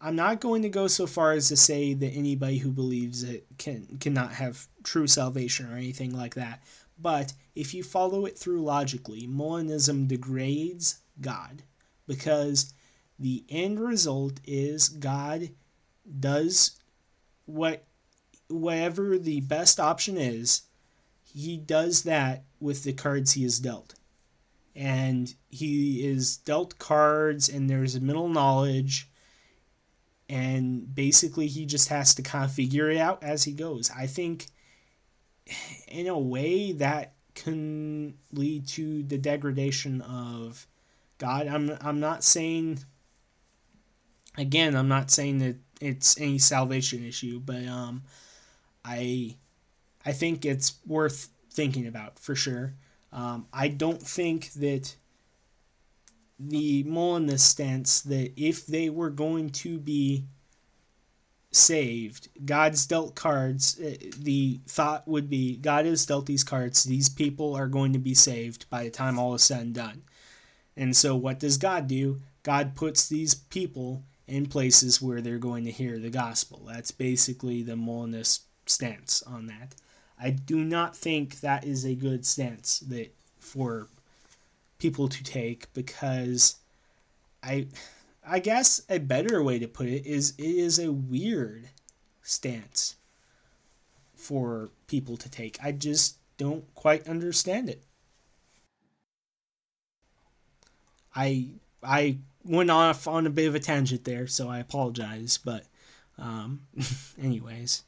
I'm not going to go so far as to say that anybody who believes it can cannot have true salvation or anything like that. But if you follow it through logically, Molinism degrades God, because the end result is God does what whatever the best option is, he does that with the cards he is dealt. And he is dealt cards, and there's middle knowledge. And basically, he just has to kind of figure it out as he goes. I think, in a way, that can lead to the degradation of God. I'm I'm not saying, again, I'm not saying that it's any salvation issue, but um, I I think it's worth thinking about for sure. Um, I don't think that the Molinist stance that if they were going to be saved, God's dealt cards, the thought would be, God has dealt these cards, these people are going to be saved by the time all is said and done. And so what does God do? God puts these people in places where they're going to hear the gospel. That's basically the Molinist stance on that. I do not think that is a good stance that for people to take, because I I guess a better way to put it is it is a weird stance for people to take. I just don't quite understand it. I I went off on a bit of a tangent there, so I apologize, but um anyways.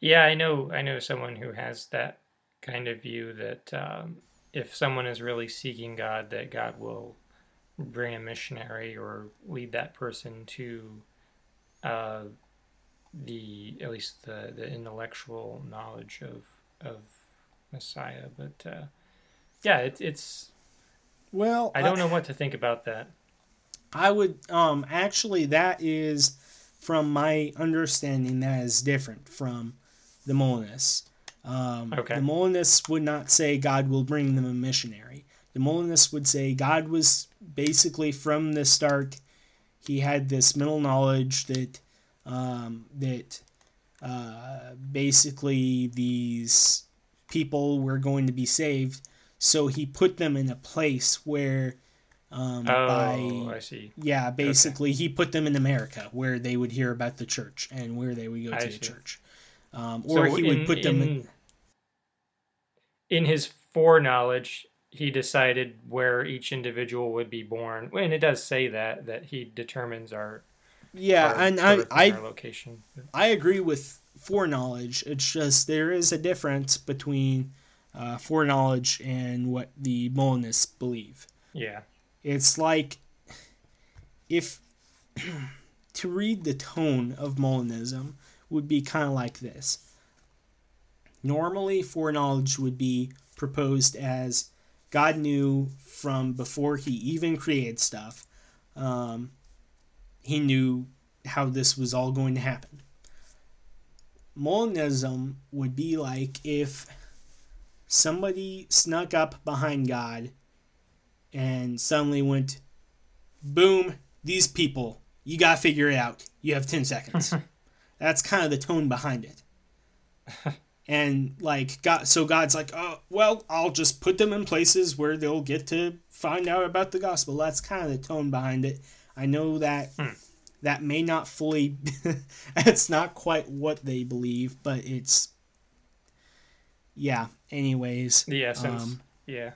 Yeah, I know I know someone who has that kind of view that um if someone is really seeking God, that God will bring a missionary or lead that person to uh, the at least the, the intellectual knowledge of of Messiah. But uh, yeah, it's it's well, I don't know I, what to think about that. I would um actually that is, from my understanding, that is different from the Molinists. Um, okay. The Molinists would not say God will bring them a missionary. The Molinists would say God was basically from the start. He had this mental knowledge that um, that uh, basically these people were going to be saved. So he put them in a place where um, oh, by, I see. Yeah, basically okay. He put them in America where they would hear about the church and where they would go to I the see. church. Um, or so he would in, put them in, in. In his foreknowledge, he decided where each individual would be born. And it does say that that he determines our Yeah, our, and our, I, our location. I agree with foreknowledge. It's just there is a difference between uh, foreknowledge and what the Molinists believe. Yeah. It's like if to read the tone of Molinism would be kind of like this. Normally, foreknowledge would be proposed as God knew from before he even created stuff. Um, he knew how this was all going to happen. Molinism would be like if somebody snuck up behind God and suddenly went, boom, these people, you got to figure it out. You have ten seconds. That's kind of the tone behind it. And like God, so God's like, oh, well, I'll just put them in places where they'll get to find out about the gospel. That's kind of the tone behind it. I know that hmm. that may not fully, that's not quite what they believe, but it's, yeah, anyways. The essence, um, yeah.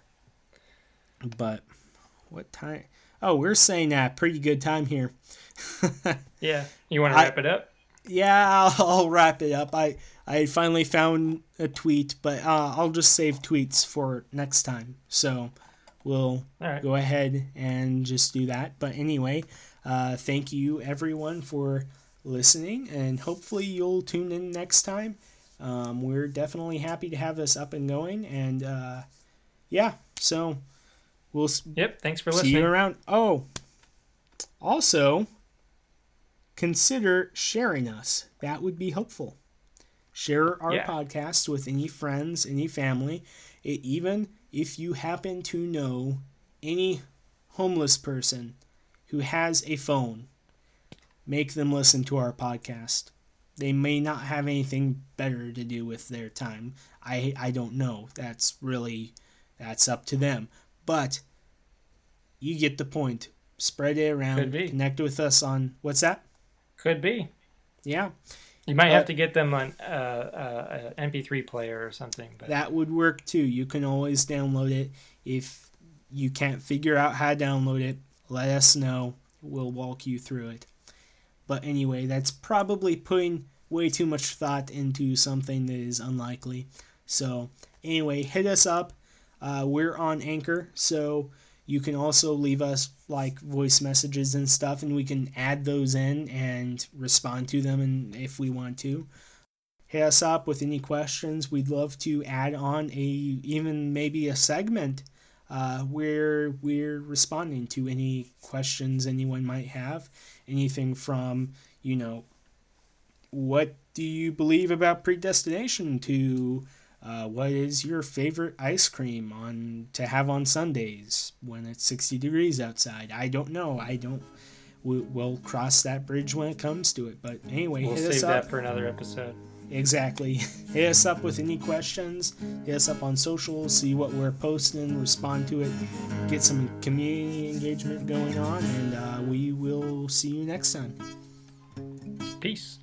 But what time? Oh, we're saying that pretty good time here. Yeah. You want to wrap I, it up? Yeah, I'll, I'll wrap it up. I, I finally found a tweet, but uh, I'll just save tweets for next time. So we'll All right. go ahead and just do that. But anyway, uh, thank you everyone for listening, and hopefully you'll tune in next time. Um, we're definitely happy to have this up and going, and uh, yeah, so we'll yep. Thanks for listening. See you around. Oh, also, consider sharing us. That would be helpful. Share our yeah. podcast with any friends, any family. It, even if you happen to know any homeless person who has a phone, make them listen to our podcast. They may not have anything better to do with their time. I I don't know. That's really, that's up to them. But you get the point. Spread it around. Connect with us on, what's that? Could be. Yeah. You might uh, have to get them on uh, uh, an M P three player or something. But that would work too. You can always download it. If you can't figure out how to download it, let us know. We'll walk you through it. But anyway, that's probably putting way too much thought into something that is unlikely. So anyway, hit us up. Uh, we're on Anchor, so you can also leave us like voice messages and stuff, and we can add those in and respond to them, and if we want to. Hit us up with any questions. We'd love to add on a even maybe a segment uh, where we're responding to any questions anyone might have. Anything from, you know, what do you believe about predestination to... Uh, what is your favorite ice cream on to have on Sundays when it's sixty degrees outside? I don't know. I don't. We, we'll cross that bridge when it comes to it. But anyway, we'll hit us up. We'll save that for another episode. Exactly. Hit us up with any questions. Hit us up on social. See what we're posting. Respond to it. Get some community engagement going on. And uh, we will see you next time. Peace.